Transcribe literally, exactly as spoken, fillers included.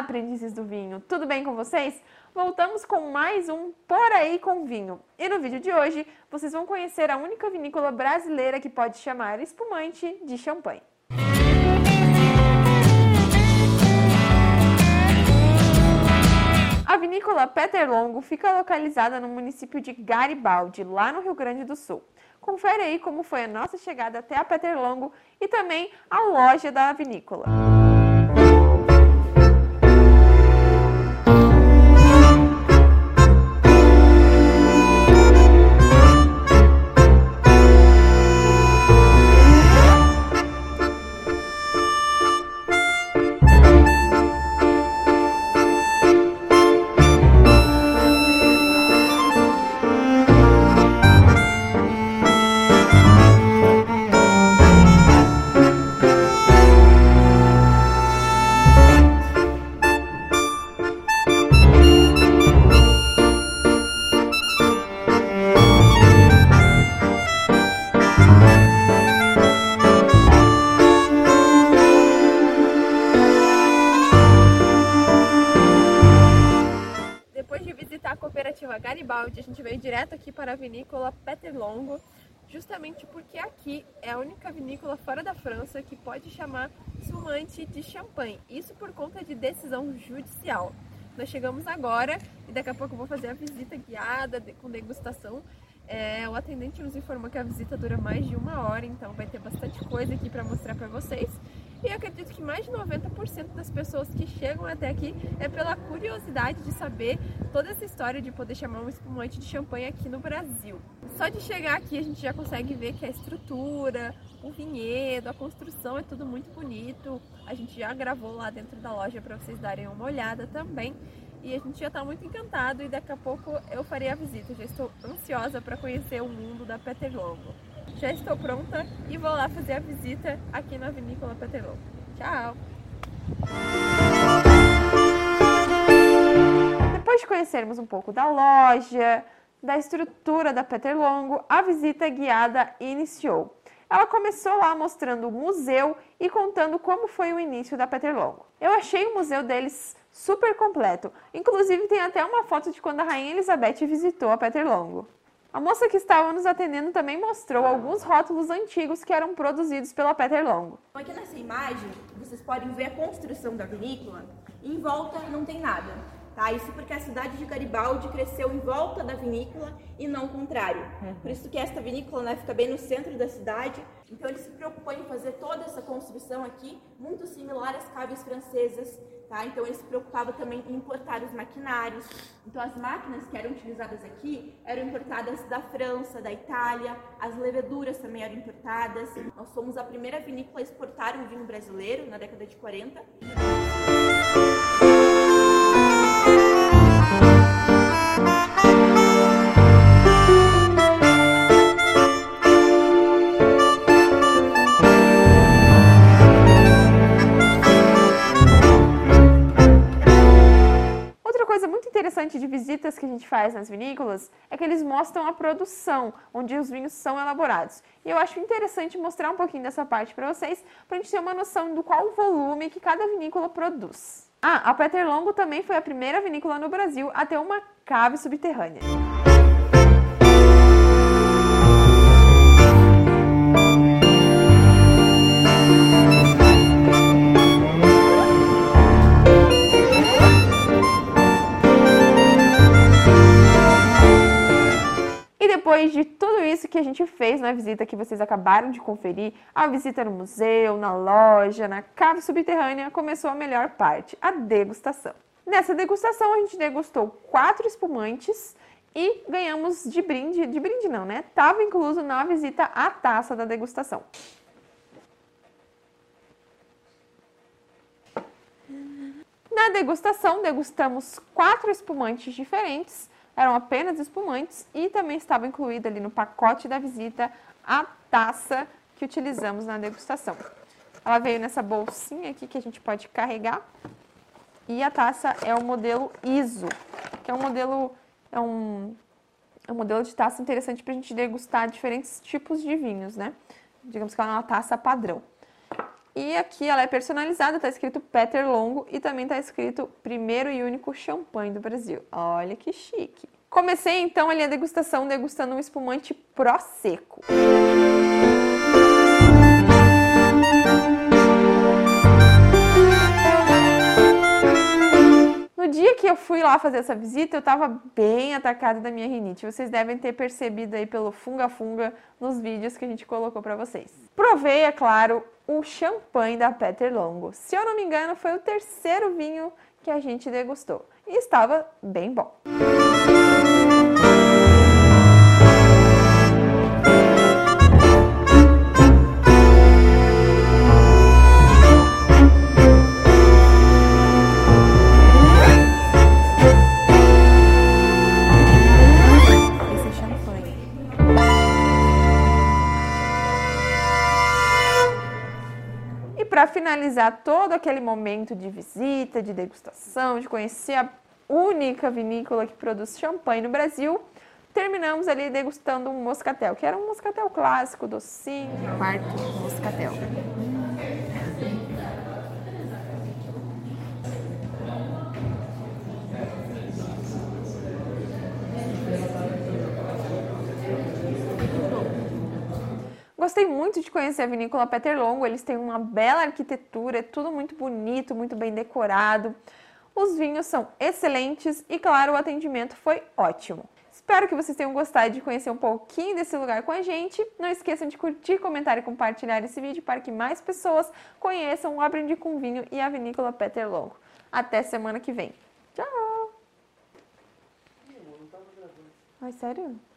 Olá, aprendizes do vinho! Tudo bem com vocês? Voltamos com mais um Por Aí com Vinho. E no vídeo de hoje, vocês vão conhecer a única vinícola brasileira que pode chamar espumante de champanhe. A Vinícola Peterlongo fica localizada no município de Garibaldi, lá no Rio Grande do Sul. Confere aí como foi a nossa chegada até a Peterlongo e também a loja da vinícola. Garibaldi, a gente veio direto aqui para a vinícola Peterlongo, justamente porque aqui é a única vinícola fora da França que pode chamar espumante de champanhe, isso por conta de decisão judicial. Nós chegamos agora e daqui a pouco eu vou fazer a visita guiada com degustação. É, o atendente nos informou que a visita dura mais de uma hora, então vai ter bastante coisa aqui para mostrar para vocês. E eu acredito que mais de noventa por cento das pessoas que chegam até aqui é pela curiosidade de saber toda essa história de poder chamar um espumante de champanhe aqui no Brasil. Só de chegar aqui a gente já consegue ver que a estrutura, o vinhedo, a construção é tudo muito bonito. A gente já gravou lá dentro da loja para vocês darem uma olhada também. E a gente já está muito encantado e daqui a pouco eu farei a visita. Já estou ansiosa para conhecer o mundo da Peterlongo. Já estou pronta e vou lá fazer a visita aqui na Vinícola Peterlongo. Tchau! Depois de conhecermos um pouco da loja, da estrutura da Peterlongo, a visita guiada iniciou. Ela começou lá mostrando o museu e contando como foi o início da Peterlongo. Eu achei o museu deles super completo. Inclusive tem até uma foto de quando a Rainha Elizabeth visitou a Peterlongo. A moça que estava nos atendendo também mostrou alguns rótulos antigos que eram produzidos pela Peterlongo. Aqui nessa imagem, vocês podem ver a construção da vinícola. Em volta não tem nada, tá? Isso porque a cidade de Garibaldi cresceu em volta da vinícola e não o contrário. Por isso que esta vinícola, né, fica bem no centro da cidade. Então ele se preocupou em fazer toda essa construção aqui, muito similar às caves francesas. Tá? Então ele se preocupava também em importar os maquinários. Então as máquinas que eram utilizadas aqui eram importadas da França, da Itália, as leveduras também eram importadas. Nós somos a primeira vinícola a exportar um vinho brasileiro na década de quarenta. De visitas que a gente faz nas vinícolas é que eles mostram a produção, onde os vinhos são elaborados. E eu acho interessante mostrar um pouquinho dessa parte para vocês, para a gente ter uma noção do qual volume que cada vinícola produz. Ah, a Peterlongo também foi a primeira vinícola no Brasil a ter uma cave subterrânea. Depois de tudo isso que a gente fez na visita que vocês acabaram de conferir, a visita no museu, na loja, na cave subterrânea, começou a melhor parte, a degustação. Nessa degustação a gente degustou quatro espumantes e ganhamos de brinde, de brinde não, né? Tava incluso na visita a taça da degustação. Na degustação degustamos quatro espumantes diferentes. Eram apenas espumantes e também estava incluída ali no pacote da visita a taça que utilizamos na degustação. Ela veio nessa bolsinha aqui que a gente pode carregar. E a taça é o modelo I S O, que é um modelo, é um, é um modelo de taça interessante para a gente degustar diferentes tipos de vinhos, né? Digamos que ela é uma taça padrão. E aqui ela é personalizada, está escrito Peterlongo e também está escrito primeiro e único champanhe do Brasil. Olha que chique! Comecei então ali a degustação degustando um espumante pró-seco. No dia que eu fui lá fazer essa visita, eu estava bem atacada da minha rinite. Vocês devem ter percebido aí pelo funga-funga nos vídeos que a gente colocou para vocês. Provei, é claro, o champanhe da Peterlongo. Se eu não me engano, foi o terceiro vinho que a gente degustou. E estava bem bom. Para finalizar todo aquele momento de visita, de degustação, de conhecer a única vinícola que produz champanhe no Brasil, terminamos ali degustando um moscatel, que era um moscatel clássico, docinho. Quarto moscatel. Gostei muito de conhecer a vinícola Peterlongo, eles têm uma bela arquitetura, é tudo muito bonito, muito bem decorado. Os vinhos são excelentes e, claro, o atendimento foi ótimo. Espero que vocês tenham gostado de conhecer um pouquinho desse lugar com a gente. Não esqueçam de curtir, comentar e compartilhar esse vídeo para que mais pessoas conheçam o Aprendi com Vinho e a vinícola Peterlongo. Até semana que vem. Tchau! Ai, sério?